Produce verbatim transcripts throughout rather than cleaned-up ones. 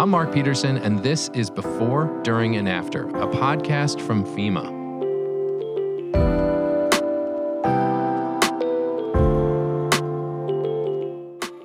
I'm Mark Peterson, and this is Before, During, and After, a podcast from FEMA.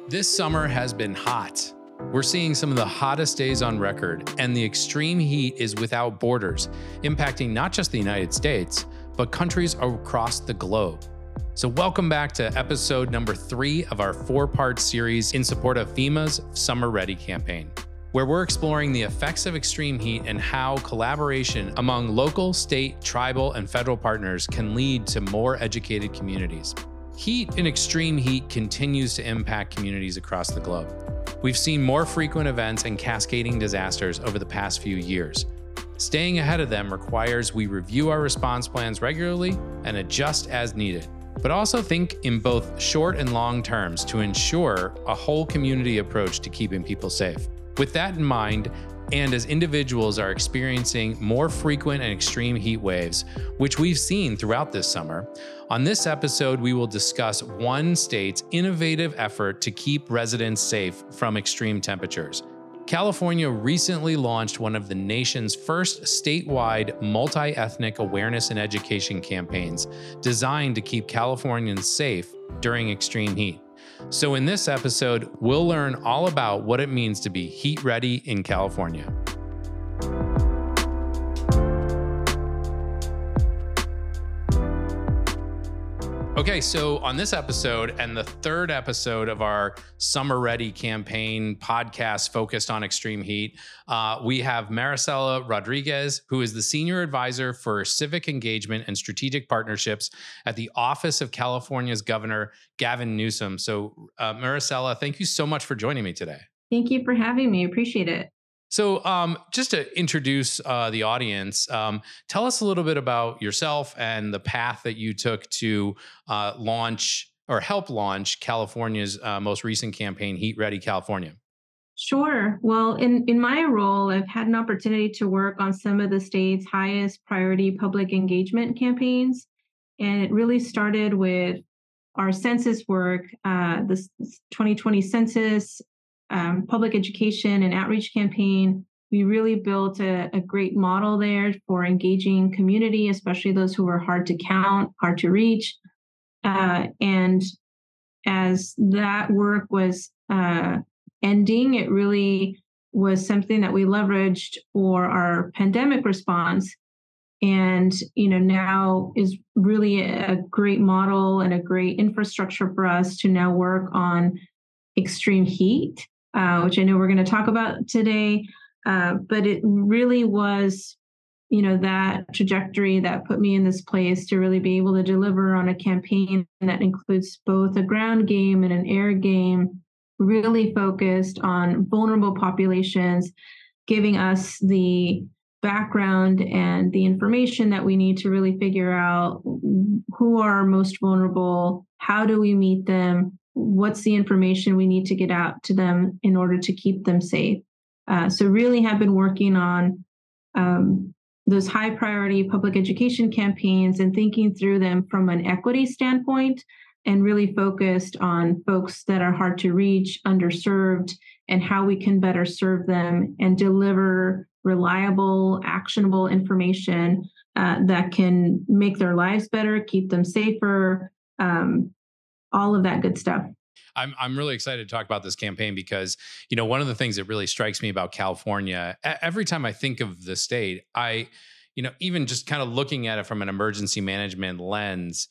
This summer has been hot. We're seeing some of the hottest days on record, and the extreme heat is without borders, impacting not just the United States, but countries across the globe. So welcome back to episode number three of our four-part series in support of FEMA's Summer Ready campaign, where we're exploring the effects of extreme heat and how collaboration among local, state, tribal, and federal partners can lead to more educated communities. Heat and extreme heat continues to impact communities across the globe. We've seen more frequent events and cascading disasters over the past few years. Staying ahead of them requires we review our response plans regularly and adjust as needed, but also think in both short and long terms to ensure a whole community approach to keeping people safe. With that in mind, and as individuals are experiencing more frequent and extreme heat waves, which we've seen throughout this summer, on this episode, we will discuss one state's innovative effort to keep residents safe from extreme temperatures. California recently launched one of the nation's first statewide multi-ethnic awareness and education campaigns designed to keep Californians safe during extreme heat. So in this episode, we'll learn all about what it means to be heat ready in California. Okay, so on this episode and the third episode of our Summer Ready campaign podcast focused on extreme heat, uh, we have Maricela Rodriguez, who is the Senior Advisor for Civic Engagement and Strategic Partnerships at the Office of California's Governor, Gavin Newsom. So uh, Maricela, thank you so much for joining me today. Thank you for having me. Appreciate it. So um, just to introduce uh, the audience, um, tell us a little bit about yourself and the path that you took to uh, launch or help launch California's uh, most recent campaign, Heat Ready California. Sure. Well, in, in my role, I've had an opportunity to work on some of the state's highest priority public engagement campaigns. And it really started with our census work, uh, the twenty twenty census, Um, public education and outreach campaign. We really built a, a great model there for engaging community, especially those who are hard to count, hard to reach. Uh, and as that work was uh, ending, it really was something that we leveraged for our pandemic response. And, you know, now is really a great model and a great infrastructure for us to now work on extreme heat. Uh, which I know we're going to talk about today, uh, but it really was, you know, that trajectory that put me in this place to really be able to deliver on a campaign that includes both a ground game and an air game, really focused on vulnerable populations, giving us the background and the information that we need to really figure out who are most vulnerable, how do we meet them, what's the information we need to get out to them in order to keep them safe. Uh, so really have been working on um, those high priority public education campaigns and thinking through them from an equity standpoint, and really focused on folks that are hard to reach, underserved, and how we can better serve them and deliver reliable, actionable information uh, that can make their lives better, keep them safer, um, all of that good stuff. I'm I'm really excited to talk about this campaign because, you know, one of the things that really strikes me about California, every time I think of the state, I, you know, even just kind of looking at it from an emergency management lens,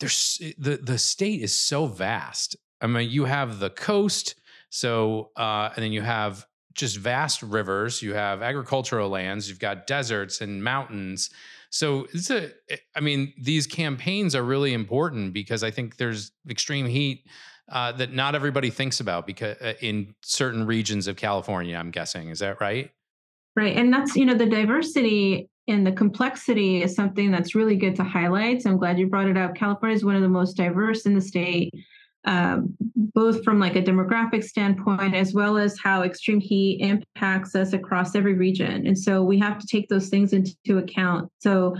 there's the, the state is so vast. I mean, you have the coast, so, uh, and then you have just vast rivers, you have agricultural lands, you've got deserts and mountains. So it's a, I mean, these campaigns are really important because I think there's extreme heat uh, that not everybody thinks about because uh, in certain regions of California, I'm guessing, is that right? Right. And that's, you know, the diversity and the complexity is something that's really good to highlight. So I'm glad you brought it up. California is one of the most diverse in the state, uh, both from like a demographic standpoint, as well as how extreme heat impacts us across every region. And so we have to take those things into account. So,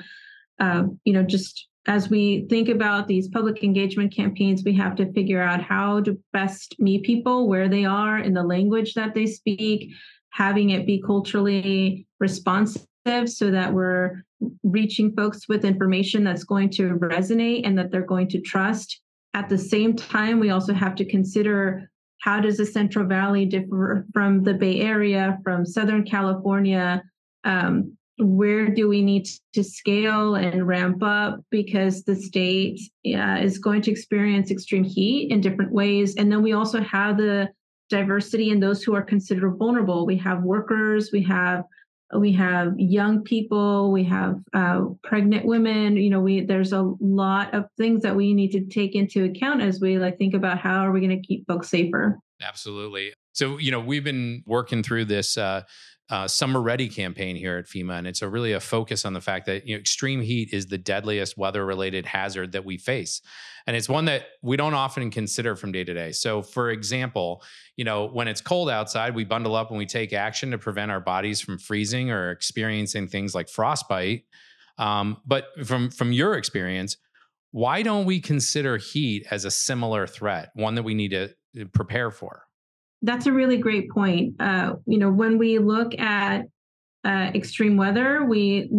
uh, you know, just as we think about these public engagement campaigns, we have to figure out how to best meet people where they are in the language that they speak, having it be culturally responsive so that we're reaching folks with information that's going to resonate and that they're going to trust. At the same time, we also have to consider, how does the Central Valley differ from the Bay Area, from Southern California? Um, where do we need to scale and ramp up? Because the state uh, is going to experience extreme heat in different ways. And then we also have the diversity in those who are considered vulnerable. We have workers, we have we have young people, we have uh, pregnant women. You know, we there's a lot of things that we need to take into account as we like think about how are we going to keep folks safer. Absolutely. So, you know, we've been working through this uh, uh, Summer Ready campaign here at FEMA, and it's a really a focus on the fact that, you know, extreme heat is the deadliest weather-related hazard that we face. And it's one that we don't often consider from day to day. So for example, you know, when it's cold outside, we bundle up and we take action to prevent our bodies from freezing or experiencing things like frostbite. Um, but from, from your experience, why don't we consider heat as a similar threat, one that we need to prepare for? That's a really great point. Uh, you know, when we look at uh, extreme weather, we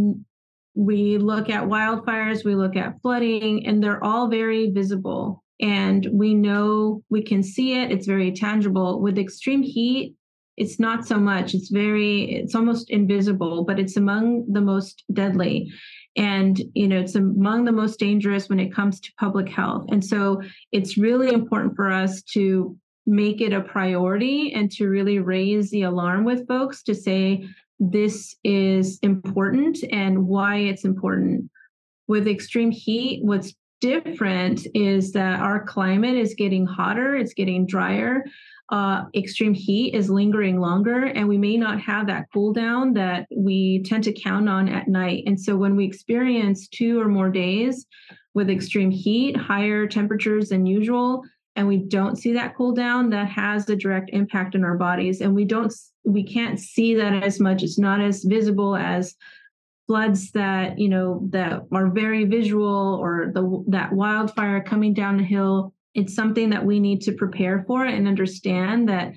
We look at wildfires, we look at flooding, and they're all very visible. And we know we can see it, it's very tangible. With extreme heat, it's not so much. It's very, it's almost invisible, but it's among the most deadly. And, you know, it's among the most dangerous when it comes to public health. And so it's really important for us to make it a priority and to really raise the alarm with folks to say, this is important and why it's important. With extreme heat, what's different is that our climate is getting hotter, it's getting drier. Uh, extreme heat is lingering longer, and we may not have that cool down that we tend to count on at night. And so when we experience two or more days with extreme heat, higher temperatures than usual, and we don't see that cool down, that has a direct impact on our bodies. And we don't, we can't see that as much. It's not as visible as floods that, you know, that are very visual, or the that wildfire coming down the hill. It's something that we need to prepare for and understand that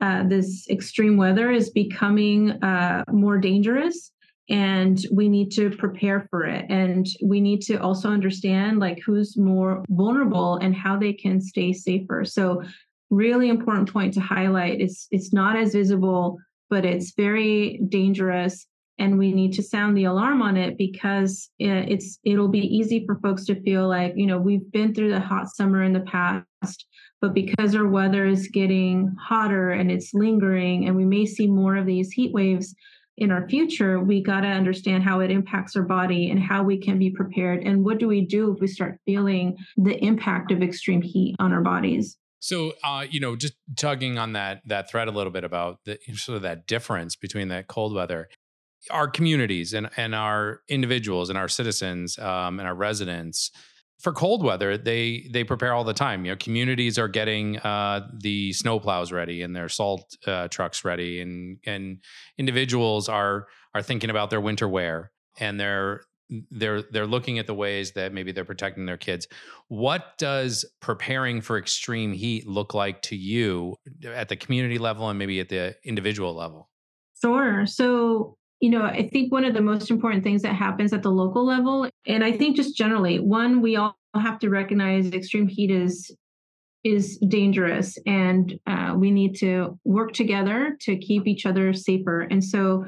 uh, this extreme weather is becoming uh, more dangerous, and we need to prepare for it. And we need to also understand like who's more vulnerable and how they can stay safer. So really important point to highlight is it's not as visible, but it's very dangerous. And we need to sound the alarm on it, because it's it'll be easy for folks to feel like, you know, we've been through the hot summer in the past, but because our weather is getting hotter and it's lingering and we may see more of these heat waves in our future, we got to understand how it impacts our body and how we can be prepared. And what do we do if we start feeling the impact of extreme heat on our bodies? So, uh, you know, just tugging on that that thread a little bit about the, sort of that difference between that cold weather, our communities and, and our individuals and our citizens um, and our residents, for cold weather, they they prepare all the time. You know, communities are getting uh, the snow plows ready and their salt uh, trucks ready, and and individuals are are thinking about their winter wear, and they're they're they're looking at the ways that maybe they're protecting their kids. What does preparing for extreme heat look like to you at the community level and maybe at the individual level? Sure. So, you know, I think one of the most important things that happens at the local level, and I think just generally, one, we all have to recognize extreme heat is is dangerous, and uh, we need to work together to keep each other safer. And so,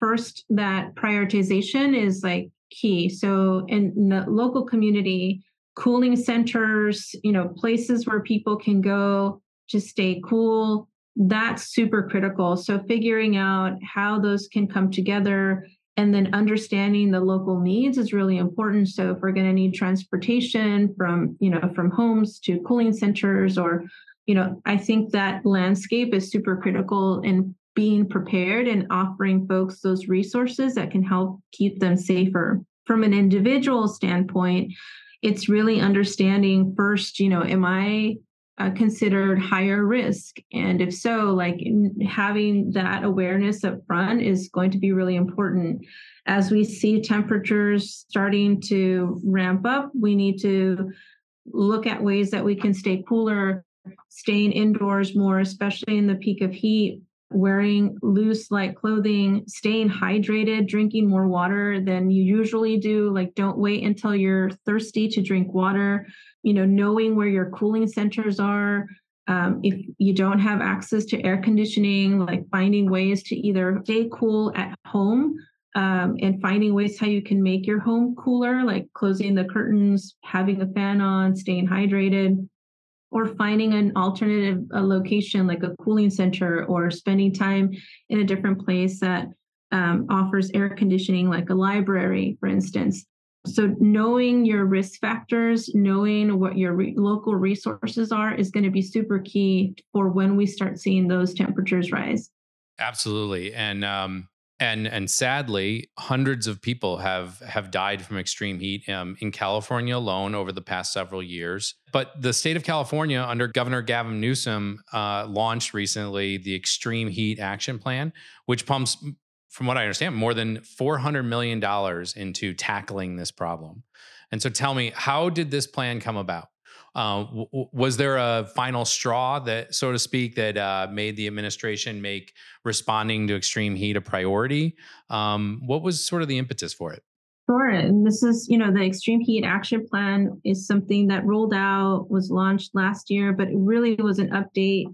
first, that prioritization is like key. So, in the local community, cooling centers, you know, places where people can go to stay cool, that's super critical. So figuring out how those can come together and then understanding the local needs is really important. So if we're going to need transportation from, you know, from homes to cooling centers, or, you know, I think that landscape is super critical in being prepared and offering folks those resources that can help keep them safer. From an individual standpoint, it's really understanding first, you know, am I Uh, considered higher risk? And if so, like having that awareness up front is going to be really important. As we see temperatures starting to ramp up, we need to look at ways that we can stay cooler, staying indoors more, especially in the peak of heat, wearing loose, light clothing, staying hydrated, drinking more water than you usually do. Like, don't wait until you're thirsty to drink water, you know, knowing where your cooling centers are. Um, if you don't have access to air conditioning, like finding ways to either stay cool at home um, and finding ways how you can make your home cooler, like closing the curtains, having a fan on, staying hydrated, or finding an alternative a location like a cooling center, or spending time in a different place that um, offers air conditioning, like a library, for instance. So knowing your risk factors, knowing what your re- local resources are is going to be super key for when we start seeing those temperatures rise. Absolutely. And um, and and sadly, hundreds of people have have died from extreme heat um, in California alone over the past several years. But the state of California under Governor Gavin Newsom uh, launched recently the Extreme Heat Action Plan, which pumps, from what I understand, more than four hundred million dollars into tackling this problem. And so tell me, how did this plan come about? Uh, w- was there a final straw that, so to speak, that uh, made the administration make responding to extreme heat a priority? Um, what was sort of the impetus for it? Sure. And this is, you know, the Extreme Heat Action Plan is something that rolled out, was launched last year, but it really was an update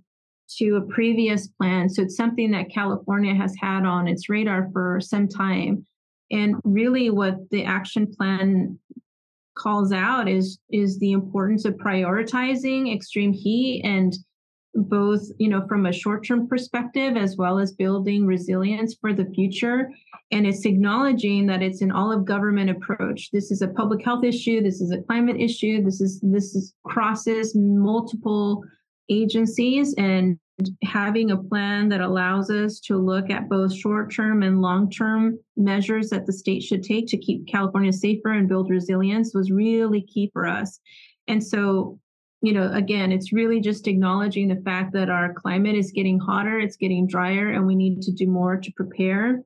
to a previous plan. So it's something that California has had on its radar for some time. And really what the action plan calls out is, is the importance of prioritizing extreme heat, and both, you know, from a short-term perspective, as well as building resilience for the future. And it's acknowledging that it's an all of government approach. This is a public health issue. This is a climate issue. This is, this is crosses multiple agencies, and having a plan that allows us to look at both short-term and long-term measures that the state should take to keep California safer and build resilience was really key for us. And so, you know, again, it's really just acknowledging the fact that our climate is getting hotter, it's getting drier, and we need to do more to prepare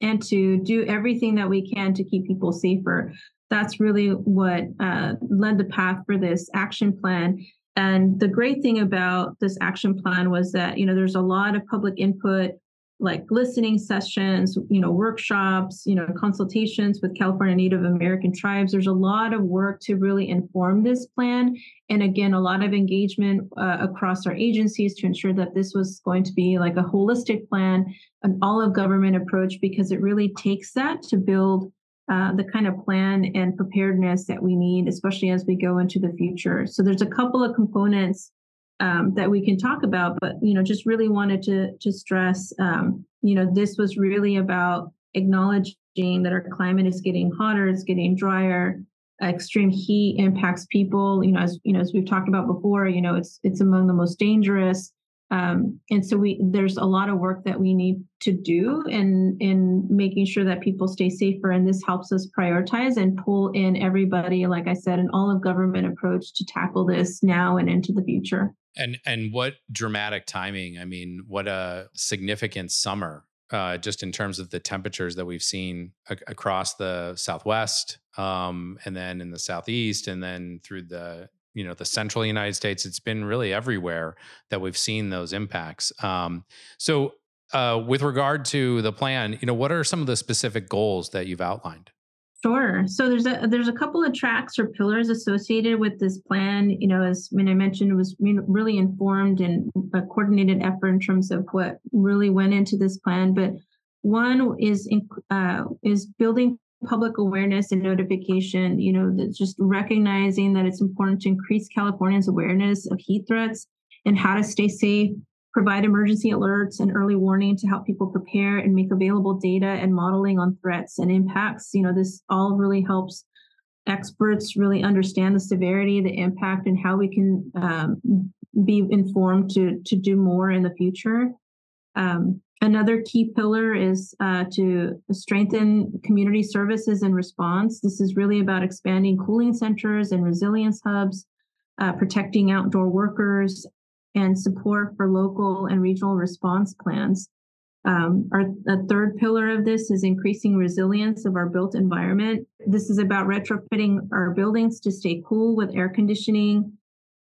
and to do everything that we can to keep people safer. That's really what uh, led the path for this action plan. And the great thing about this action plan was that, you know, there's a lot of public input, like listening sessions, you know, workshops, you know, consultations with California Native American tribes. There's a lot of work to really inform this plan. And again, a lot of engagement uh, across our agencies to ensure that this was going to be like a holistic plan, an all of government approach, because it really takes that to build Uh, the kind of plan and preparedness that we need, especially as we go into the future. So there's a couple of components um, that we can talk about, but, you know, just really wanted to to stress, um, you know, this was really about acknowledging that our climate is getting hotter, it's getting drier. Extreme heat impacts people, you know, as you know, as we've talked about before, you know, it's it's among the most dangerous. Um, and so we there's a lot of work that we need to do in, in making sure that people stay safer. And this helps us prioritize and pull in everybody, like I said, an all of government approach to tackle this now and into the future. And and what dramatic timing. I mean, what a significant summer, uh, just in terms of the temperatures that we've seen a- across the Southwest, um, and then in the Southeast, and then through the you know, the central United States. It's been really everywhere that we've seen those impacts. Um, so uh, with regard to the plan, you know, what are some of the specific goals that you've outlined? Sure. So there's a, there's a couple of tracks or pillars associated with this plan. You know, as I mentioned, it was really informed and a coordinated effort in terms of what really went into this plan. But one is, uh, is building public awareness and notification, you know, that's just recognizing that it's important to increase Californians' awareness of heat threats and how to stay safe, provide emergency alerts and early warning to help people prepare, and make available data and modeling on threats and impacts. You know, this all really helps experts really understand the severity, the impact, and how we can um, be informed to, to do more in the future. Um, Another key pillar is uh, to strengthen community services and response. This is really about expanding cooling centers and resilience hubs, uh, protecting outdoor workers, and support for local and regional response plans. Um, our the third pillar of this is increasing resilience of our built environment. This is about retrofitting our buildings to stay cool with air conditioning,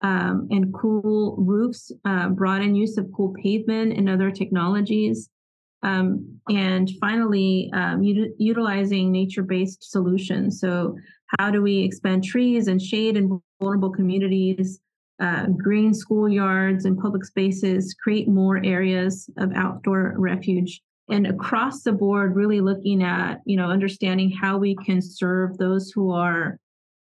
um, and cool roofs, uh, broaden use of cool pavement and other technologies. Um, and finally, um, u- utilizing nature-based solutions. So how do we expand trees and shade in vulnerable communities, uh, green schoolyards and public spaces, create more areas of outdoor refuge? And across the board, really looking at, you know, understanding how we can serve those who are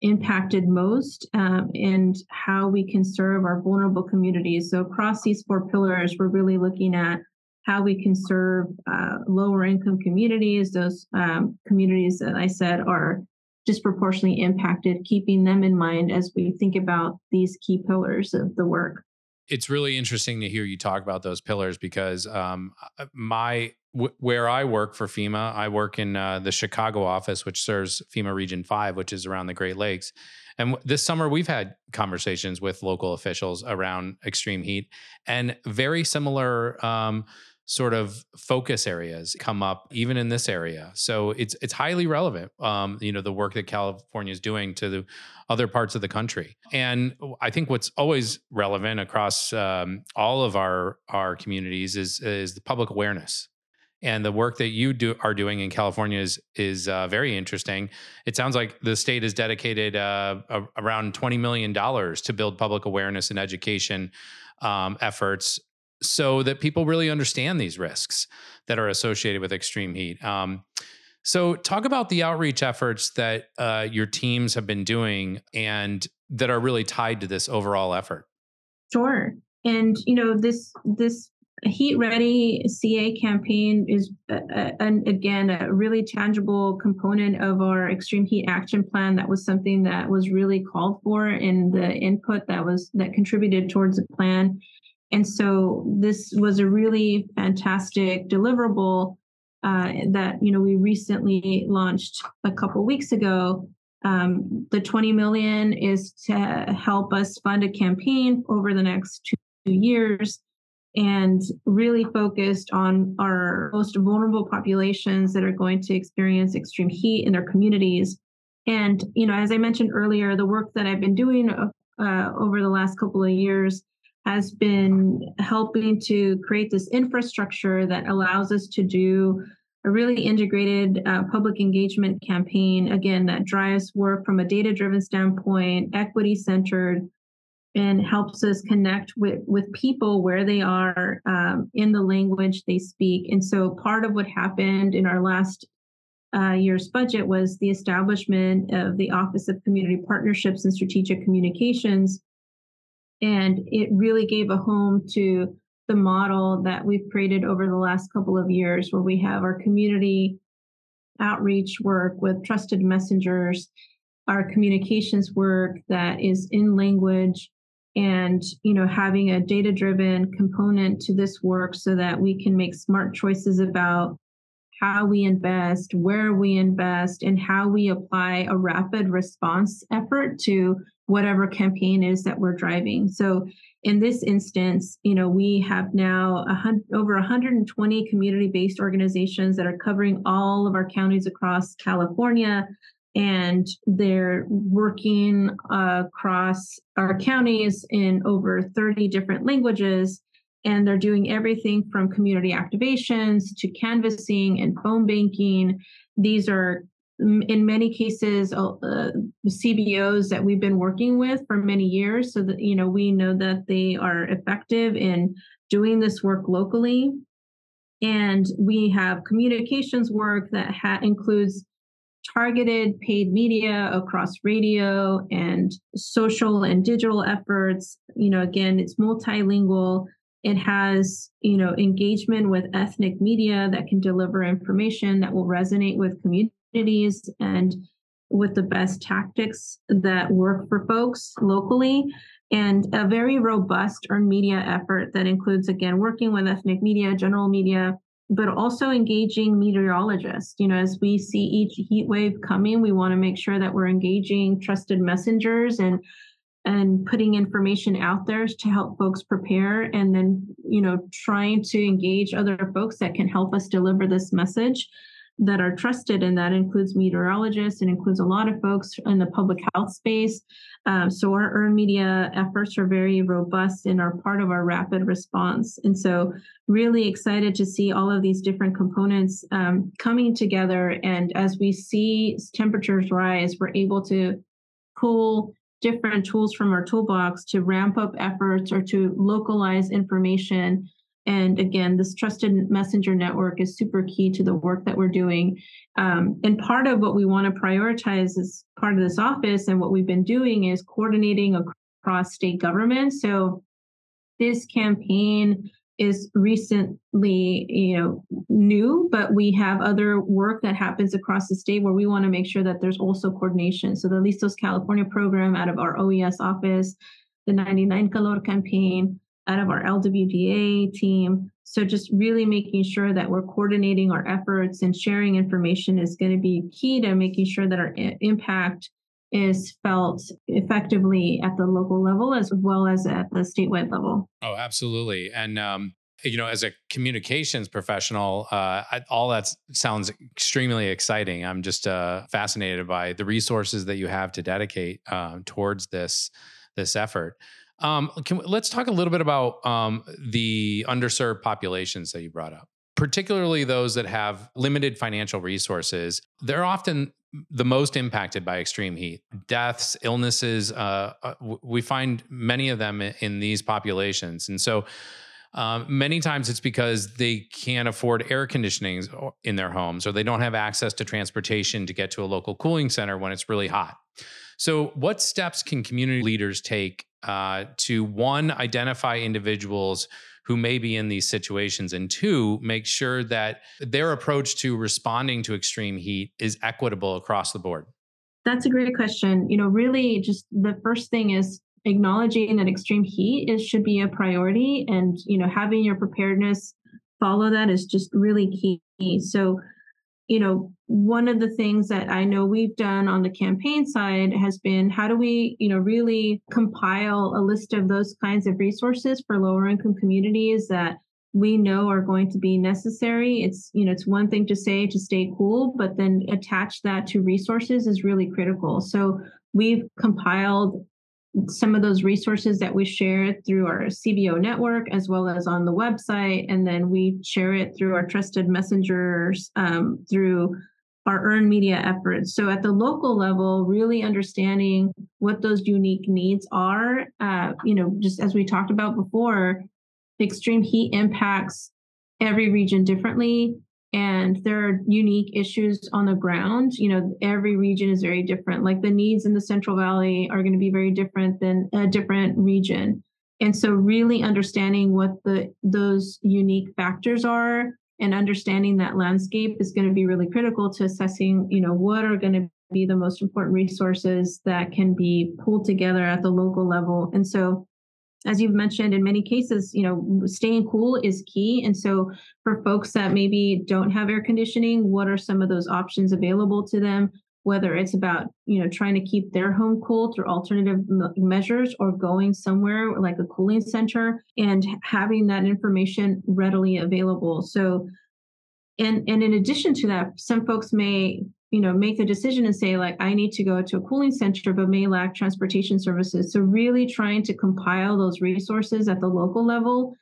impacted most, um, and how we can serve our vulnerable communities. So across these four pillars, we're really looking at how we can serve uh, lower income communities, those um, communities that I said are disproportionately impacted, keeping them in mind as we think about these key pillars of the work. It's really interesting to hear you talk about those pillars because um, my w- where I work for FEMA, I work in uh, the Chicago office, which serves FEMA Region five, which is around the Great Lakes. And w- this summer, we've had conversations with local officials around extreme heat and very similar um, sort of focus areas come up even in this area. So it's it's highly relevant, um, you know, the work that California is doing to the other parts of the country. And I think what's always relevant across um, all of our, our communities is is the public awareness. And the work that you do are doing in California is is uh, very interesting. It sounds like the state has dedicated uh, a, around twenty million dollars to build public awareness and education um, efforts so that people really understand these risks that are associated with extreme heat. Um, so talk about the outreach efforts that uh, your teams have been doing and that are really tied to this overall effort. Sure. And, you know, this this Heat Ready C A campaign is, a, a, an, again, a really tangible component of our Extreme Heat Action Plan. That was something that was really called for in the input that was that contributed towards the plan. And so this was a really fantastic deliverable uh, that, you know, we recently launched a couple weeks ago. Um, the twenty million is to help us fund a campaign over the next two years and really focused on our most vulnerable populations that are going to experience extreme heat in their communities. And, you know, as I mentioned earlier, the work that I've been doing uh, over the last couple of years has been helping to create this infrastructure that allows us to do a really integrated uh, public engagement campaign, again, that drives work from a data-driven standpoint, equity-centered, and helps us connect with, with people where they are um, in the language they speak. And so part of what happened in our last uh, year's budget was the establishment of the Office of Community Partnerships and Strategic Communications. And it really gave a home to the model that we've created over the last couple of years, where we have our community outreach work with trusted messengers, our communications work that is in language, and, you know, having a data-driven component to this work so that we can make smart choices about how we invest, where we invest, and how we apply a rapid response effort to whatever campaign is that we're driving. So in this instance, you know, we have now over one hundred twenty community-based organizations that are covering all of our counties across California, and they're working uh, across our counties in over thirty different languages. And they're doing everything from community activations to canvassing and phone banking. These are, in many cases, uh, C B Os that we've been working with for many years, so that, you know, we know that they are effective in doing this work locally. And we have communications work that ha- includes targeted paid media across radio and social and digital efforts. You know, again, it's multilingual. It has, you know, engagement with ethnic media that can deliver information that will resonate with communities and with the best tactics that work for folks locally, and a very robust earned media effort that includes, again, working with ethnic media, general media, but also engaging meteorologists. You know, as we see each heat wave coming, we want to make sure that we're engaging trusted messengers and and putting information out there to help folks prepare, and then, you know, trying to engage other folks that can help us deliver this message. that are trusted, and that includes meteorologists and includes a lot of folks in the public health space. Um, so our earned media efforts are very robust and are part of our rapid response. And so really excited to see all of these different components um, coming together. And as we see temperatures rise, we're able to pull different tools from our toolbox to ramp up efforts or to localize information. And again, this trusted messenger network is super key to the work that we're doing. Um, and part of what we want to prioritize as part of this office and what we've been doing is coordinating across state government. So this campaign is recently, you know, new, but we have other work that happens across the state where we want to make sure that there's also coordination. So the Listos California program out of our O E S office, the ninety-nine Calor campaign out of our L W D A team. So just really making sure that we're coordinating our efforts and sharing information is going to be key to making sure that our i- impact is felt effectively at the local level as well as at the statewide level. Oh, absolutely. And, um, you know, as a communications professional, uh, I, all that sounds extremely exciting. I'm just uh, fascinated by the resources that you have to dedicate um, towards this, this effort. Um, can we, let's talk a little bit about um, the underserved populations that you brought up, particularly those that have limited financial resources. They're often the most impacted by extreme heat. Deaths, illnesses, uh, we find many of them in these populations. And so um, many times it's because they can't afford air conditioning in their homes, or they don't have access to transportation to get to a local cooling center when it's really hot. So what steps can community leaders take uh, to, one, identify individuals who may be in these situations, and two, make sure that their approach to responding to extreme heat is equitable across the board? That's a great question. You know, really just the first thing is acknowledging that extreme heat is should be a priority, and, you know, having your preparedness follow that is just really key. So, you know, one of the things that I know we've done on the campaign side has been how do we, you know, really compile a list of those kinds of resources for lower income communities that we know are going to be necessary. It's, you know, it's one thing to say to stay cool, but then attach that to resources is really critical. So we've compiled some of those resources that we share through our C B O network, as well as on the website. And then we share it through our trusted messengers, um, through our earned media efforts. So at the local level, really understanding what those unique needs are, uh, you know, just as we talked about before, extreme heat impacts every region differently. And there are unique issues on the ground. You know, every region is very different. Like the needs in the Central Valley are going to be very different than a different region. And so really understanding what the those unique factors are and understanding that landscape is going to be really critical to assessing, you know, what are going to be the most important resources that can be pulled together at the local level. And so, as you've mentioned, in many cases, you know, staying cool is key. And so for folks that maybe don't have air conditioning, what are some of those options available to them? Whether it's about, you know, trying to keep their home cool through alternative m- measures or going somewhere like a cooling center and having that information readily available. So, and, and in addition to that, some folks may, you know, make the decision and say, like, I need to go to a cooling center, but may lack transportation services. So really trying to compile those resources at the local level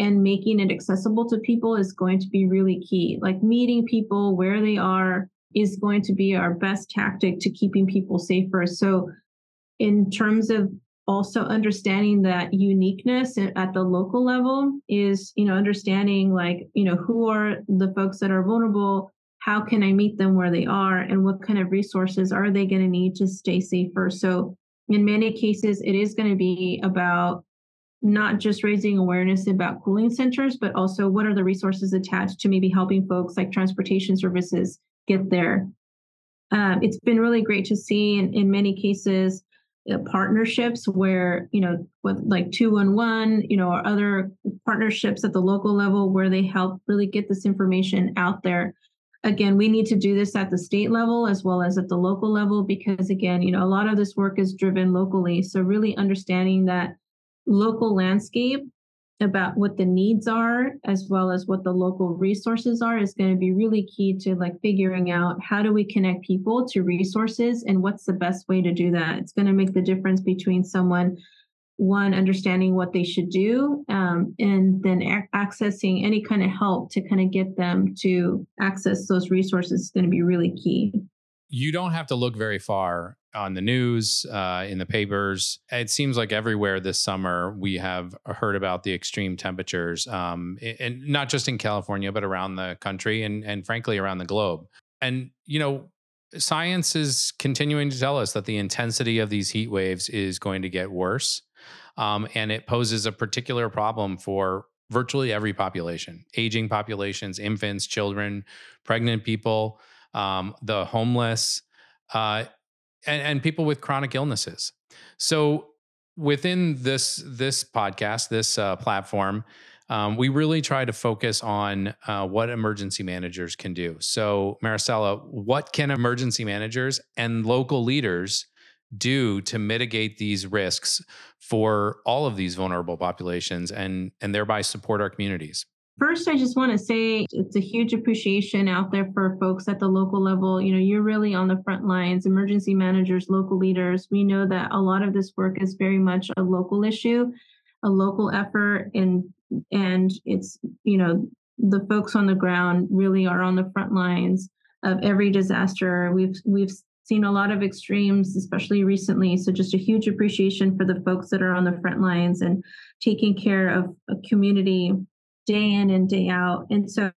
and making it accessible to people is going to be really key. Like meeting people where they are is going to be our best tactic to keeping people safer. So in terms of also understanding that uniqueness at the local level is, you know, understanding like, you know, who are the folks that are vulnerable? How can I meet them where they are, and what kind of resources are they going to need to stay safer? So in many cases, it is going to be about not just raising awareness about cooling centers, but also what are the resources attached to maybe helping folks like transportation services get there. Uh, it's been really great to see in, in many cases uh, partnerships where, you know, with like two one one, you know, or other partnerships at the local level where they help really get this information out there. Again, we need to do this at the state level as well as at the local level because, again, you know, a lot of this work is driven locally. So really understanding that local landscape about what the needs are, as well as what the local resources are, is going to be really key to like figuring out how do we connect people to resources and what's the best way to do that. It's going to make the difference between someone, one, understanding what they should do, um, and then ac- accessing any kind of help to kind of get them to access those resources is going to be really key. You don't have to look very far on the news, uh, in the papers. It seems like everywhere this summer, we have heard about the extreme temperatures, um, and not just in California, but around the country and, and frankly, around the globe. And, you know, science is continuing to tell us that the intensity of these heat waves is going to get worse. Um, and it poses a particular problem for virtually every population, aging populations, infants, children, pregnant people, um, the homeless, uh, and, and people with chronic illnesses. So within this, this podcast, this uh, platform, um, we really try to focus on uh, what emergency managers can do. So Maricela, what can emergency managers and local leaders do to mitigate these risks for all of these vulnerable populations and, and thereby support our communities? First, I just want to say it's a huge appreciation out there for folks at the local level. You know, you're really on the front lines, emergency managers, local leaders. We know that a lot of this work is very much a local issue, a local effort, and and it's, you know, the folks on the ground really are on the front lines of every disaster. We've we've seen a lot of extremes, especially recently. So just a huge appreciation for the folks that are on the front lines and taking care of a community day in and day out. And so,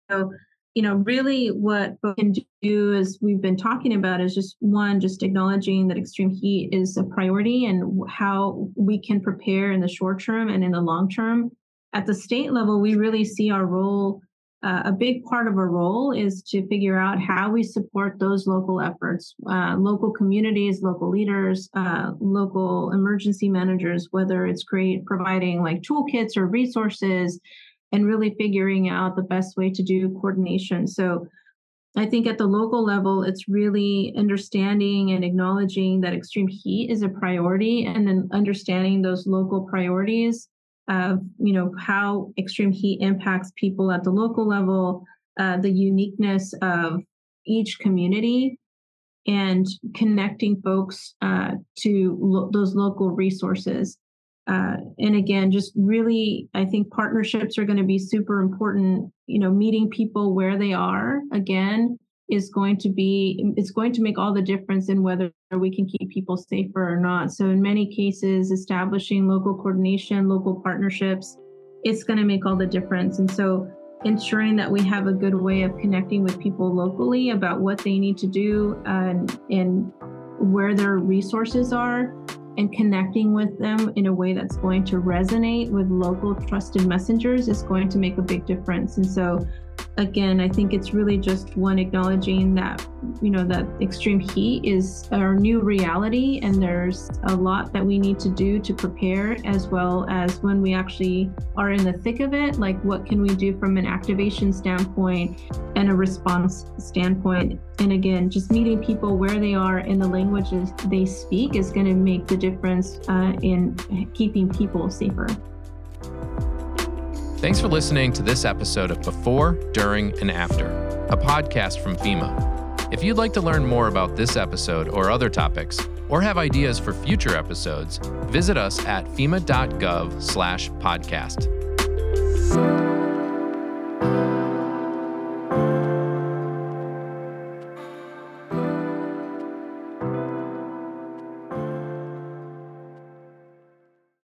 you know, really what we can do, as we've been talking about, is just one, just acknowledging that extreme heat is a priority and how we can prepare in the short term and in the long term. At the state level, we really see our role Uh, a big part of our role is to figure out how we support those local efforts, uh, local communities, local leaders, uh, local emergency managers, whether it's create, providing like toolkits or resources, and really figuring out the best way to do coordination. So I think at the local level, it's really understanding and acknowledging that extreme heat is a priority, and then understanding those local priorities of, you know, how extreme heat impacts people at the local level, uh, the uniqueness of each community, and connecting folks uh, to lo- those local resources. Uh, and again, just really, I think partnerships are going to be super important. You know, meeting people where they are, again, is going to be, it's going to make all the difference in whether we can keep people safer or not. So in many cases, establishing local coordination, local partnerships, it's going to make all the difference. And so ensuring that we have a good way of connecting with people locally about what they need to do and, and where their resources are, and connecting with them in a way that's going to resonate with local trusted messengers is going to make a big difference. And so again, I think it's really just one, acknowledging that, you know, that extreme heat is our new reality, and there's a lot that we need to do to prepare, as well as when we actually are in the thick of it, like what can we do from an activation standpoint and a response standpoint. And again, just meeting people where they are in the languages they speak is going to make the difference uh, in keeping people safer. Thanks for listening to this episode of Before, During, and After, a podcast from FEMA. If you'd like to learn more about this episode or other topics, or have ideas for future episodes, visit us at fema dot gov slash podcast.